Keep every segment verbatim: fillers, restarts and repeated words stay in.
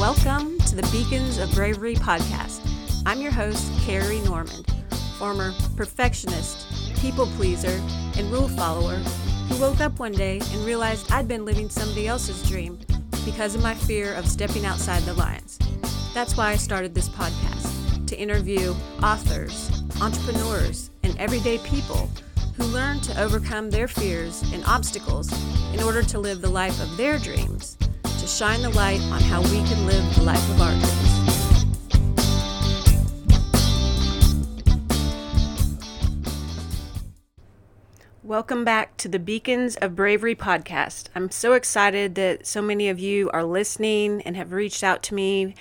Welcome to the Beacons of Bravery podcast. I'm your host, Carrie Norman, former perfectionist, people pleaser, and rule follower who woke up one day and realized I'd been living somebody else's dream because of my fear of stepping outside the lines. That's why I started this podcast, to interview authors, entrepreneurs, and everyday people who learn to overcome their fears and obstacles in order to live the life of their dreams, to shine the light on how we can live the life of our dreams. Welcome back to the Beacons of Bravery podcast. I'm so excited that so many of you are listening and have reached out to me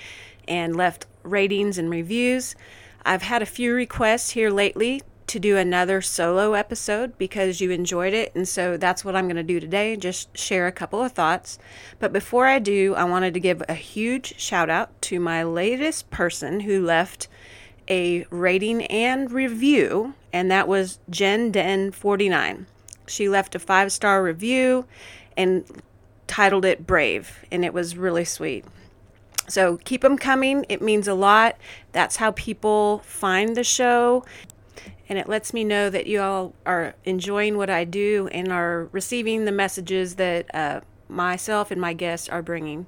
and left ratings and reviews. I've had a few requests here lately to do another solo episode because you enjoyed it, and so that's what I'm going to do today, just share a couple of thoughts. But before I do, I wanted to give a huge shout out to my latest person who left a rating and review, and that was Jen Den forty-nine. She left a five-star review and titled it Brave, and it was really sweet. So keep them coming. It means a lot. That's how people find the show. And it lets me know that you all are enjoying what I do and are receiving the messages that uh, myself and my guests are bringing.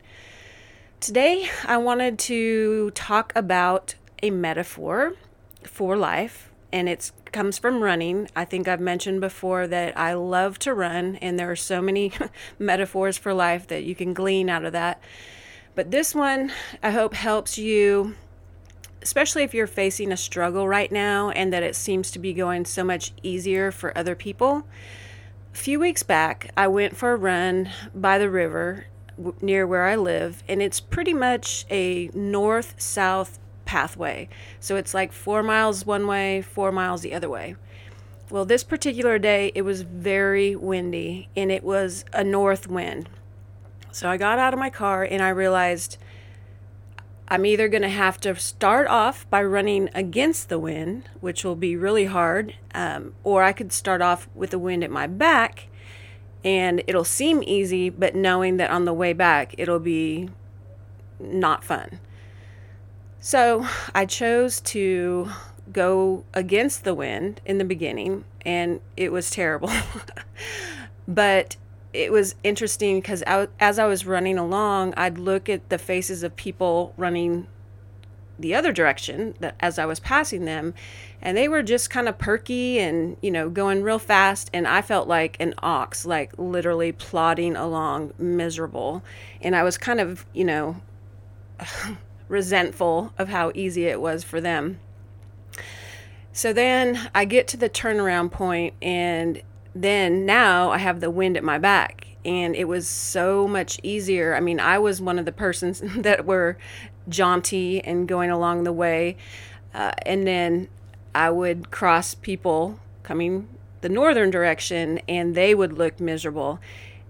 Today, I wanted to talk about a metaphor for life, and it comes from running. I think I've mentioned before that I love to run, and there are so many metaphors for life that you can glean out of that. But this one, I hope, helps you, especially if you're facing a struggle right now and that it seems to be going so much easier for other people. A few weeks back, I went for a run by the river w- near where I live, and it's pretty much a north-south pathway. So it's like four miles one way, four miles the other way. Well, this particular day, it was very windy, and it was a north wind. So I got out of my car, and I realized I'm either going to have to start off by running against the wind, which will be really hard, um, or I could start off with the wind at my back, and it'll seem easy, but knowing that on the way back, it'll be not fun. So I chose to go against the wind in the beginning, and it was terrible. But it was interesting because as I was running along, I'd look at the faces of people running the other direction that as I was passing them, and they were just kind of perky and, you know, going real fast. And I felt like an ox, like literally plodding along, miserable. And I was kind of, you know, resentful of how easy it was for them. So then I get to the turnaround point, and then now I have the wind at my back, and it was so much easier. I mean, I was one of the persons that were jaunty and going along the way. Uh, and then I would cross people coming the northern direction, and they would look miserable.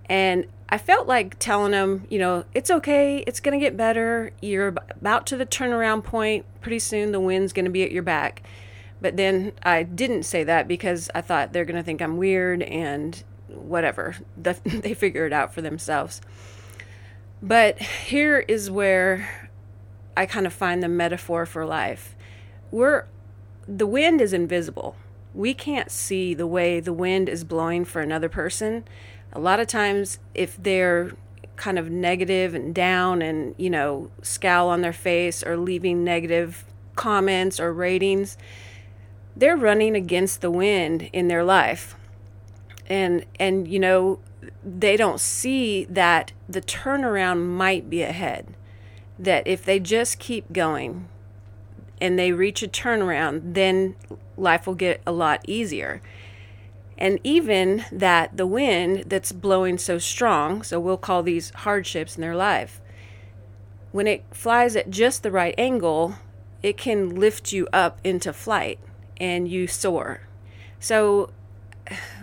And I felt like telling them, you know, it's okay. It's going to get better. You're about to the turnaround point. Pretty soon the wind's going to be at your back. But then I didn't say that because I thought they're going to think I'm weird and whatever. The, they figure it out for themselves. But here is where I kind of find the metaphor for life. We're, the wind is invisible. We can't see the way the wind is blowing for another person. A lot of times if they're kind of negative and down and, you know, scowl on their face or leaving negative comments or ratings, they're running against the wind in their life. And, and you know, they don't see that the turnaround might be ahead, that if they just keep going and they reach a turnaround, then life will get a lot easier. And even that the wind that's blowing so strong, so we'll call these hardships in their life, when it flies at just the right angle, it can lift you up into flight. And you soar. So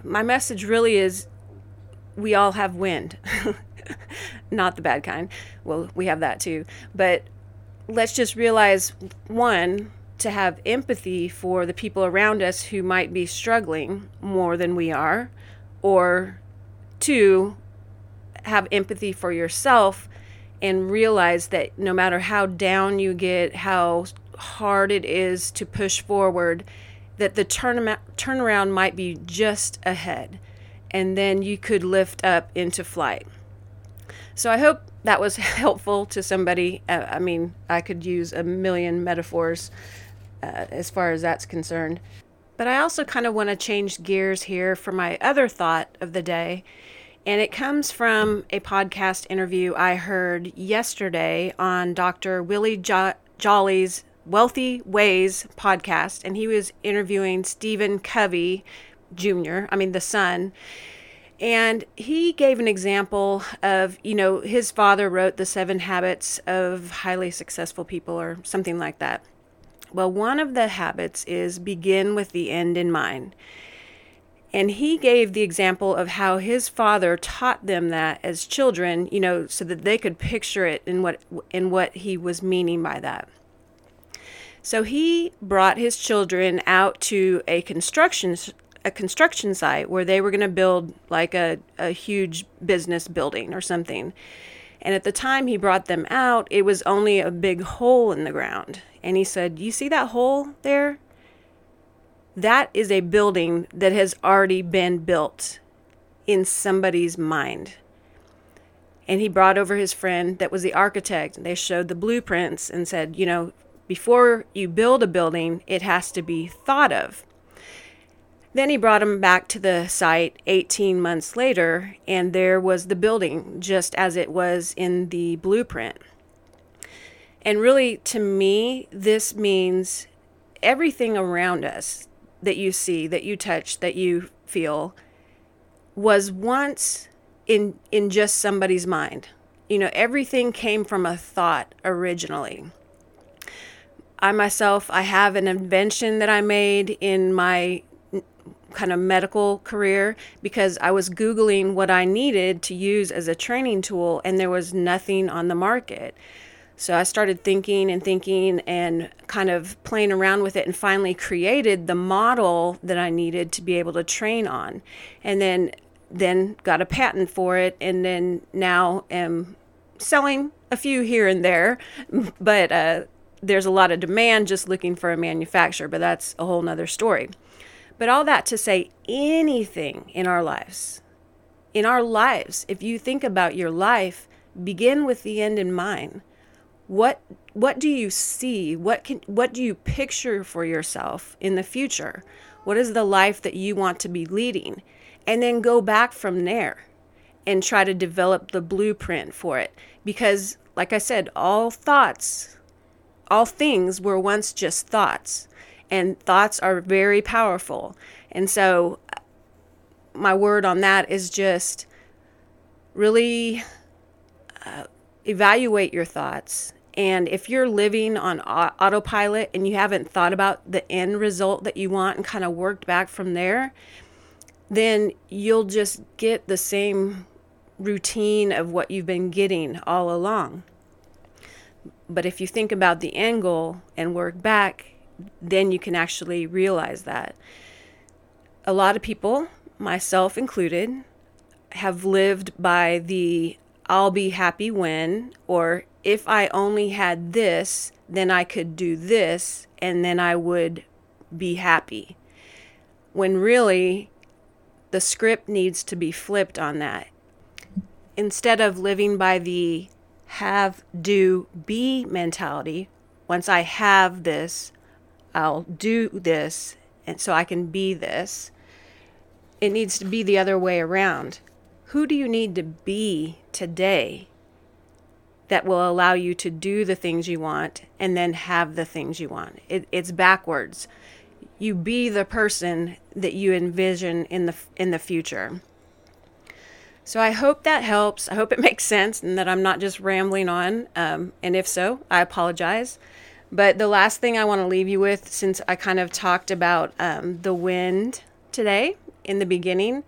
my message really is we all have wind. Not the bad kind. Well, we have that too. But let's just realize, one, to have empathy for the people around us who might be struggling more than we are. Or two, have empathy for yourself and realize that no matter how down you get, how hard it is to push forward, that the turn- turnaround might be just ahead, and then you could lift up into flight. So I hope that was helpful to somebody. Uh, I mean, I could use a million metaphors uh, as far as that's concerned. But I also kind of want to change gears here for my other thought of the day. And it comes from a podcast interview I heard yesterday on Doctor Willie jo- Jolly's Wealthy Ways podcast. And he was interviewing Stephen Covey Junior, I mean, the son. And he gave an example of, you know, his father wrote The Seven Habits of Highly Successful People or something like that. Well, one of the habits is begin with the end in mind. And he gave the example of how his father taught them that as children, you know, so that they could picture it in what in what he was meaning by that. So he brought his children out to a construction a construction site where they were going to build like a, a huge business building or something. And at the time he brought them out, it was only a big hole in the ground. And he said, "You see that hole there? That is a building that has already been built in somebody's mind." And he brought over his friend that was the architect. And they showed the blueprints and said, you know, before you build a building, it has to be thought of. Then he brought him back to the site eighteen months later, and there was the building just as it was in the blueprint. And really, to me, this means everything around us that you see, that you touch, that you feel was once in, in just somebody's mind. You know, everything came from a thought originally. I myself, I have an invention that I made in my kind of medical career because I was Googling what I needed to use as a training tool, and there was nothing on the market. So I started thinking and thinking and kind of playing around with it, and finally created the model that I needed to be able to train on, and then then got a patent for it, and then now am selling a few here and there, but uh, there's a lot of demand just looking for a manufacturer, but that's a whole nother story. But all that to say, anything in our lives, in our lives, if you think about your life, begin with the end in mind. What what do you see? What can what do you picture for yourself in the future? What is the life that you want to be leading? And then go back from there and try to develop the blueprint for it. Because, like I said, all thoughts, all things were once just thoughts. And thoughts are very powerful. And so my word on that is just really uh, evaluate your thoughts. And if you're living on autopilot and you haven't thought about the end result that you want and kind of worked back from there, then you'll just get the same routine of what you've been getting all along. But if you think about the end goal and work back, then you can actually realize that. A lot of people, myself included, have lived by the I'll be happy when, or if I only had this, then I could do this, and then I would be happy. When really, the script needs to be flipped on that. Instead of living by the have, do, be mentality, once I have this, I'll do this, and so I can be this. It needs to be the other way around. Who do you need to be today that will allow you to do the things you want and then have the things you want? It, it's backwards. You be the person that you envision in the in the future. So I hope that helps. I hope it makes sense and that I'm not just rambling on. Um, and if so, I apologize. But the last thing I want to leave you with, since I kind of talked about um, the wind today in the beginning,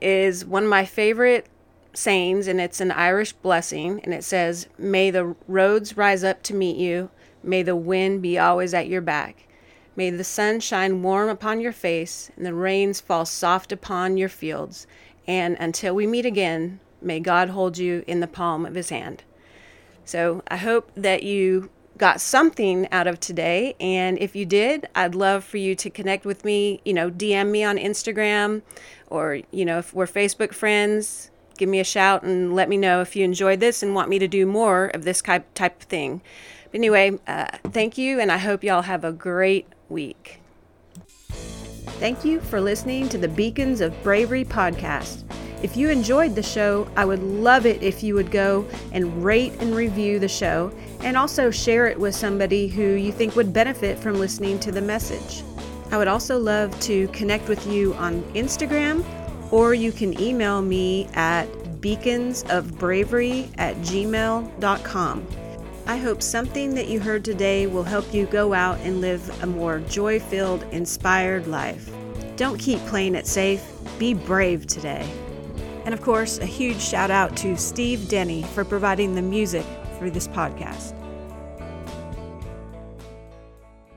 is one of my favorite sayings, and it's an Irish blessing, and it says, "May the roads rise up to meet you. May the wind be always at your back. May the sun shine warm upon your face, and the rains fall soft upon your fields. And until we meet again, may God hold you in the palm of his hand." So I hope that you got something out of today. And if you did, I'd love for you to connect with me, you know, D M me on Instagram, or, you know, if we're Facebook friends, give me a shout and let me know if you enjoyed this and want me to do more of this type, type of thing. But anyway, uh, thank you. And I hope y'all have a great week. Thank you for listening to the Beacons of Bravery podcast. If you enjoyed the show, I would love it if you would go and rate and review the show, and also share it with somebody who you think would benefit from listening to the message. I would also love to connect with you on Instagram, or you can email me at beaconsofbravery at gmail dot com. I hope something that you heard today will help you go out and live a more joy-filled, inspired life. Don't keep playing it safe. Be brave today. And of course, a huge shout out to Steve Denny for providing the music for this podcast.